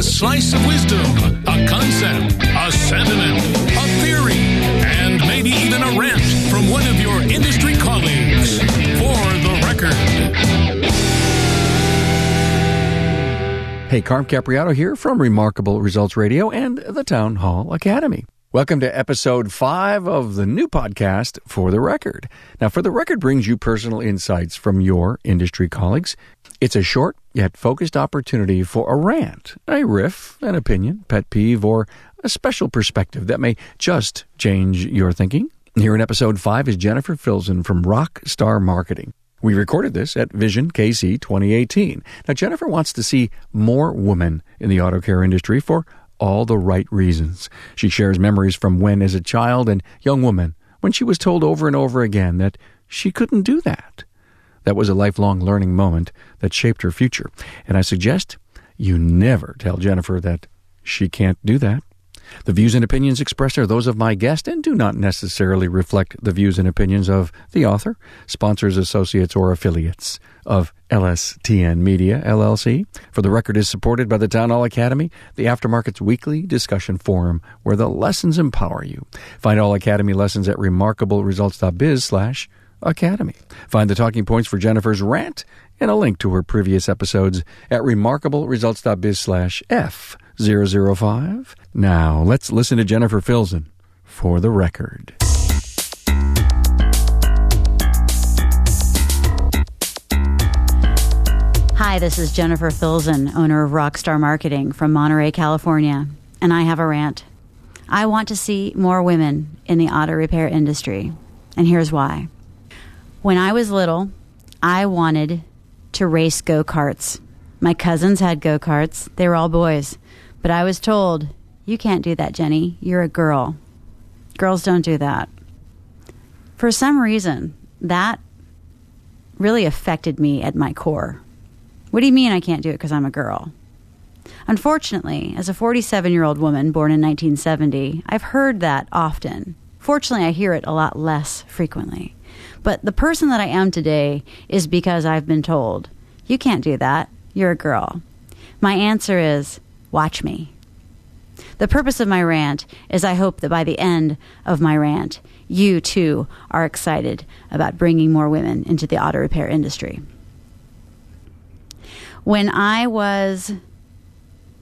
a slice of wisdom, a concept, a sentiment, a theory, and maybe even a rant from one of your industry colleagues. For the record. Hey, Carm Capriotto here from Remarkable Results Radio and the Town Hall Academy. Welcome to episode 5 of the new podcast, For the Record. Now, For the Record brings you personal insights from your industry colleagues. It's a short yet focused opportunity for a rant, a riff, an opinion, pet peeve, or a special perspective that may just change your thinking. Here in episode 5 is Jennifer Filzen from Rock Star Marketing. We recorded this at Vision KC 2018. Now, Jennifer wants to see more women in the auto care industry for all the right reasons. She shares memories from when, as a child and young woman, when she was told over and over again that she couldn't do that. That was a lifelong learning moment that shaped her future. And I suggest you never tell Jennifer that she can't do that. The views and opinions expressed are those of my guest and do not necessarily reflect the views and opinions of the author, sponsors, associates, or affiliates of LSTN Media, LLC. For the Record is supported by the Town Hall Academy, the Aftermarket's weekly discussion forum where the lessons empower you. Find all Academy lessons at RemarkableResults.biz/Academy. Find the talking points for Jennifer's rant and a link to her previous episodes at RemarkableResults.biz/F005. Now, let's listen to Jennifer Filzen for the record. Hi, this is Jennifer Filzen, owner of Rock Star Marketing from Monterey, California, and I have a rant. I want to see more women in the auto repair industry, and here's why. When I was little, I wanted to race go-karts. My cousins had go-karts. They were all boys. But I was told, you can't do that, Jenny. You're a girl. Girls don't do that. For some reason, that really affected me at my core. What do you mean I can't do it because I'm a girl? Unfortunately, as a 47-year-old woman born in 1970, I've heard that often. Fortunately, I hear it a lot less frequently. But the person that I am today is because I've been told, you can't do that. You're a girl. My answer is, watch me. The purpose of my rant is I hope that by the end of my rant, you too are excited about bringing more women into the auto repair industry. When I was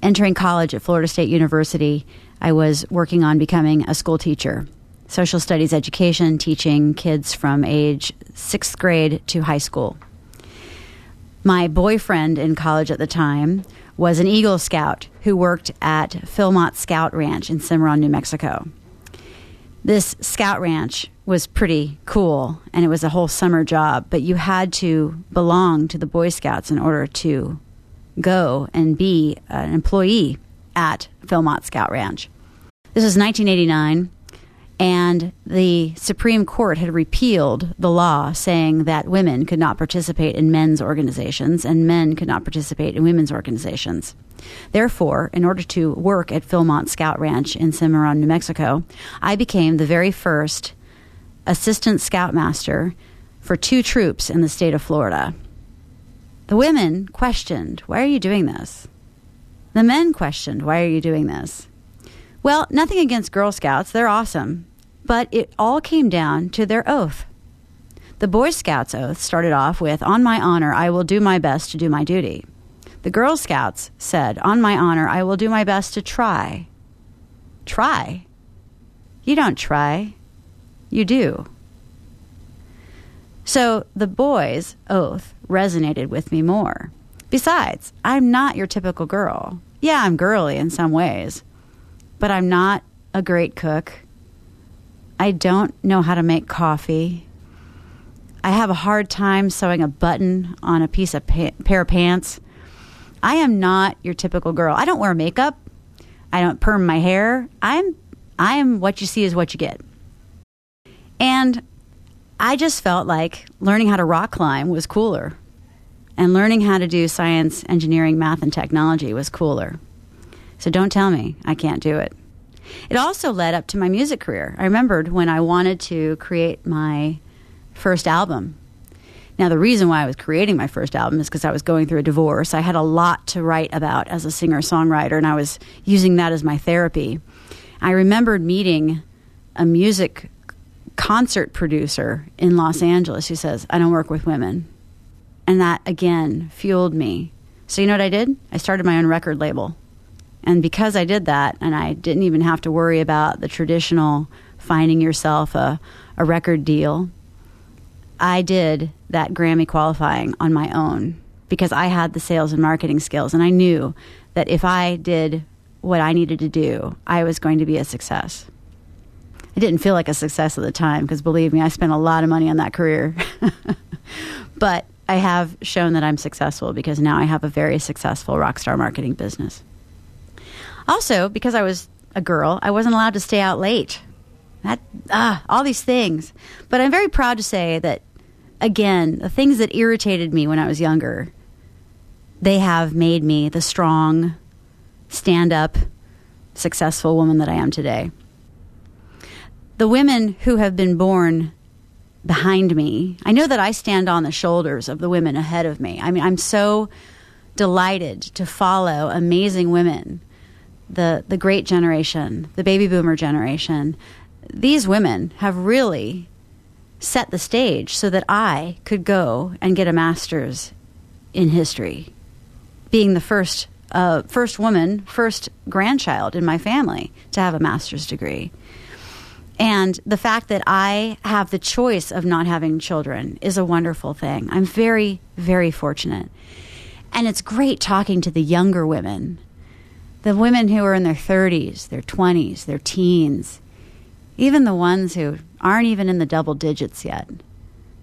entering college at Florida State University, I was working on becoming a school teacher. Social studies education, teaching kids from age 6th grade to high school. My boyfriend in college at the time was an Eagle Scout who worked at Philmont Scout Ranch in Cimarron, New Mexico. This scout ranch was pretty cool, and it was a whole summer job, but you had to belong to the Boy Scouts in order to go and be an employee at Philmont Scout Ranch. This was 1989, and the Supreme Court had repealed the law saying that women could not participate in men's organizations and men could not participate in women's organizations. Therefore, in order to work at Philmont Scout Ranch in Cimarron, New Mexico, I became the very first assistant scoutmaster for 2 troops in the state of Florida. The women questioned, why are you doing this? The men questioned, why are you doing this? Well, nothing against Girl Scouts. They're awesome. But it all came down to their oath. The Boy Scouts' oath started off with, on my honor, I will do my best to do my duty. The Girl Scouts said, on my honor, I will do my best to try. Try? You don't try. You do. So the boys' oath resonated with me more. Besides, I'm not your typical girl. Yeah, I'm girly in some ways. But I'm not a great cook. I don't know how to make coffee. I have a hard time sewing a button on a piece of pair of pants. I am not your typical girl. I don't wear makeup. I don't perm my hair. I am what you see is what you get. And I just felt like learning how to rock climb was cooler. And learning how to do science, engineering, math, and technology was cooler. So don't tell me I can't do it. It also led up to my music career. I remembered when I wanted to create my first album. Now, the reason why I was creating my first album is because I was going through a divorce. I had a lot to write about as a singer-songwriter, and I was using that as my therapy. I remembered meeting a music concert producer in Los Angeles who says, "I don't work with women." And that, again, fueled me. So you know what I did? I started my own record label. And because I did that, and I didn't even have to worry about the traditional finding yourself a record deal, I did that Grammy qualifying on my own because I had the sales and marketing skills. And I knew that if I did what I needed to do, I was going to be a success. I didn't feel like a success at the time because, believe me, I spent a lot of money on that career. But I have shown that I'm successful because now I have a very successful Rockstar Marketing business. Also, because I was a girl, I wasn't allowed to stay out late. All these things. But I'm very proud to say that, again, the things that irritated me when I was younger, they have made me the strong, stand-up, successful woman that I am today. The women who have been born behind me, I know that I stand on the shoulders of the women ahead of me. I mean, I'm so delighted to follow amazing women, the great generation, the baby boomer generation. These women have really set the stage so that I could go and get a master's in history, being the first woman, first grandchild in my family to have a master's degree. And the fact that I have the choice of not having children is a wonderful thing. I'm very, very fortunate. And it's great talking to the younger women, the women who are in their 30s, their 20s, their teens, even the ones who aren't even in the double digits yet.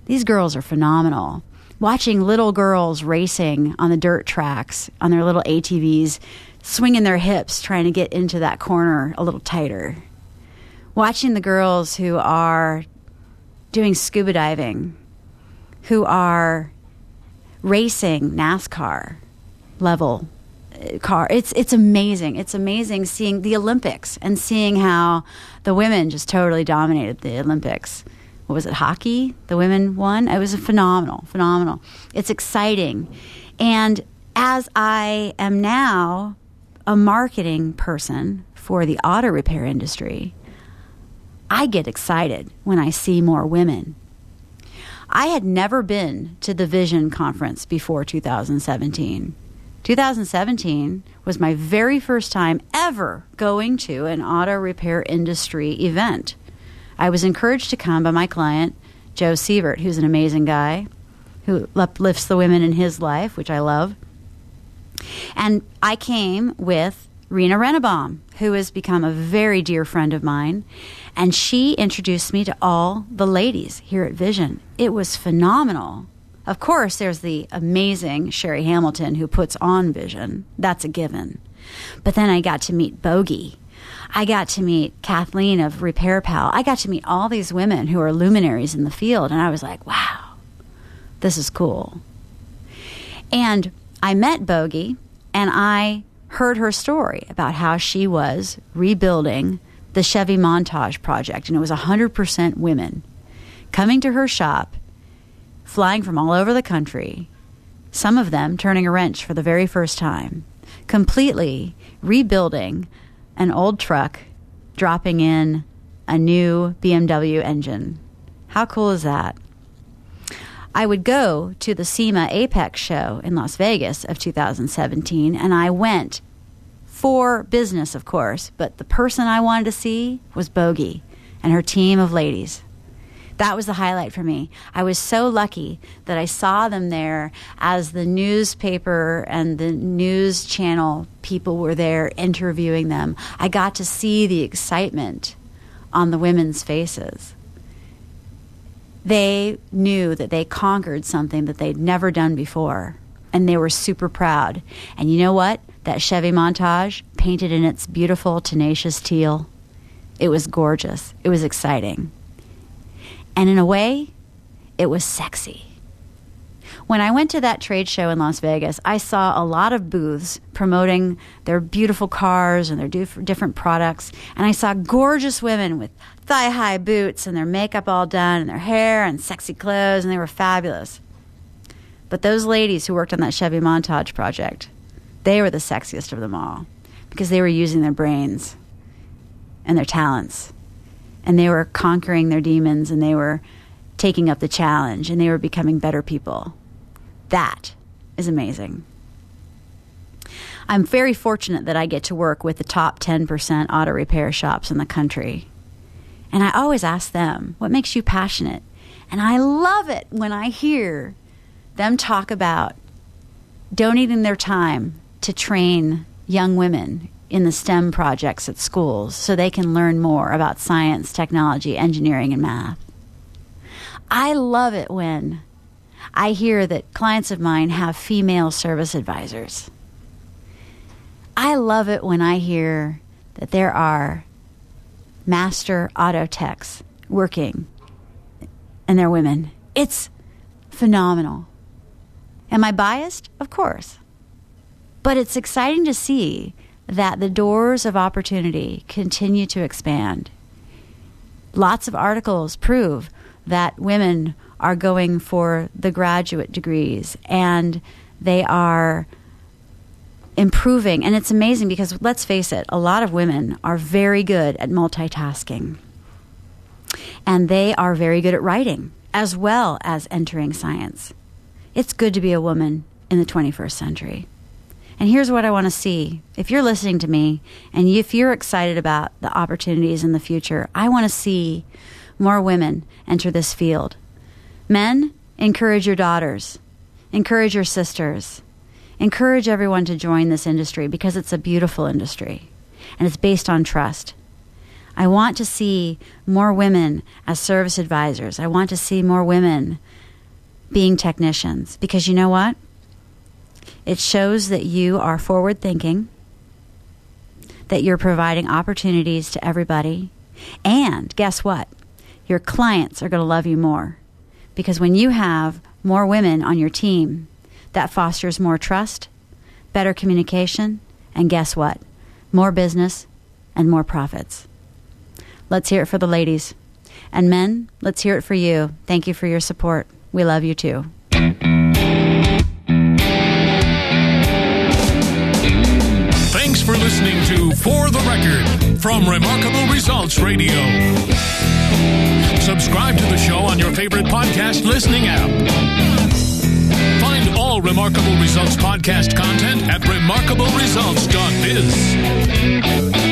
These girls are phenomenal. Watching little girls racing on the dirt tracks, on their little ATVs, swinging their hips, trying to get into that corner a little tighter. Watching the girls who are doing scuba diving, who are racing NASCAR level car. It's amazing. It's amazing seeing the Olympics and seeing how the women just totally dominated the Olympics. What was it, hockey? The women won. It was phenomenal. It's exciting. And as I am now a marketing person for the auto repair industry, I get excited when I see more women. I had never been to the Vision conference before 2017. 2017 was my very first time ever going to an auto repair industry event. I was encouraged to come by my client, Joe Sievert, who's an amazing guy, who uplifts the women in his life, which I love. And I came with Rena Rennebaum, who has become a very dear friend of mine, and she introduced me to all the ladies here at Vision. It was phenomenal. Of course, there's the amazing Sherry Hamilton who puts on Vision. That's a given. But then I got to meet Bogie. I got to meet Kathleen of RepairPal. I got to meet all these women who are luminaries in the field, and I was like, wow, this is cool. And I met Bogie, and I heard her story about how she was rebuilding the Chevy Montage project, and it was 100% women coming to her shop, flying from all over the country, some of them turning a wrench for the very first time, completely rebuilding an old truck, dropping in a new BMW engine. How cool is that? I would go to the SEMA Apex show in Las Vegas of 2017, and I went for business, of course, but the person I wanted to see was Bogie and her team of ladies. That was the highlight for me. I was so lucky that I saw them there as the newspaper and the news channel people were there interviewing them. I got to see the excitement on the women's faces. They knew that they conquered something that they'd never done before, and they were super proud. And you know what? That Chevy Montage, painted in its beautiful, tenacious teal, it was gorgeous. It was exciting. And in a way, it was sexy. When I went to that trade show in Las Vegas, I saw a lot of booths promoting their beautiful cars and their different products. And I saw gorgeous women with thigh-high boots and their makeup all done and their hair and sexy clothes, and they were fabulous. But those ladies who worked on that Chevy Montage project, they were the sexiest of them all because they were using their brains and their talents, and they were conquering their demons, and they were taking up the challenge, and they were becoming better people. That is amazing. I'm very fortunate that I get to work with the top 10% auto repair shops in the country. And I always ask them, what makes you passionate? And I love it when I hear them talk about donating their time to train young women in the STEM projects at schools so they can learn more about science, technology, engineering, and math. I love it when I hear that clients of mine have female service advisors. I love it when I hear that there are master auto techs working and they're women. It's phenomenal. Am I biased? Of course. But it's exciting to see that the doors of opportunity continue to expand. Lots of articles prove that women are going for the graduate degrees and they are improving. And it's amazing because, let's face it, a lot of women are very good at multitasking. And they are very good at writing as well as entering science. It's good to be a woman in the 21st century. And here's what I want to see. If you're listening to me and if you're excited about the opportunities in the future, I want to see more women enter this field. Men, encourage your daughters. Encourage your sisters. Encourage everyone to join this industry because it's a beautiful industry and it's based on trust. I want to see more women as service advisors. I want to see more women being technicians because you know what? It shows that you are forward-thinking, that you're providing opportunities to everybody, and guess what? Your clients are going to love you more because when you have more women on your team, that fosters more trust, better communication, and guess what? More business and more profits. Let's hear it for the ladies. And men, let's hear it for you. Thank you for your support. We love you too. Thanks for listening to For the Record from Remarkable Results Radio. Subscribe to the show on your favorite podcast listening app. Find all Remarkable Results podcast content at RemarkableResults.biz.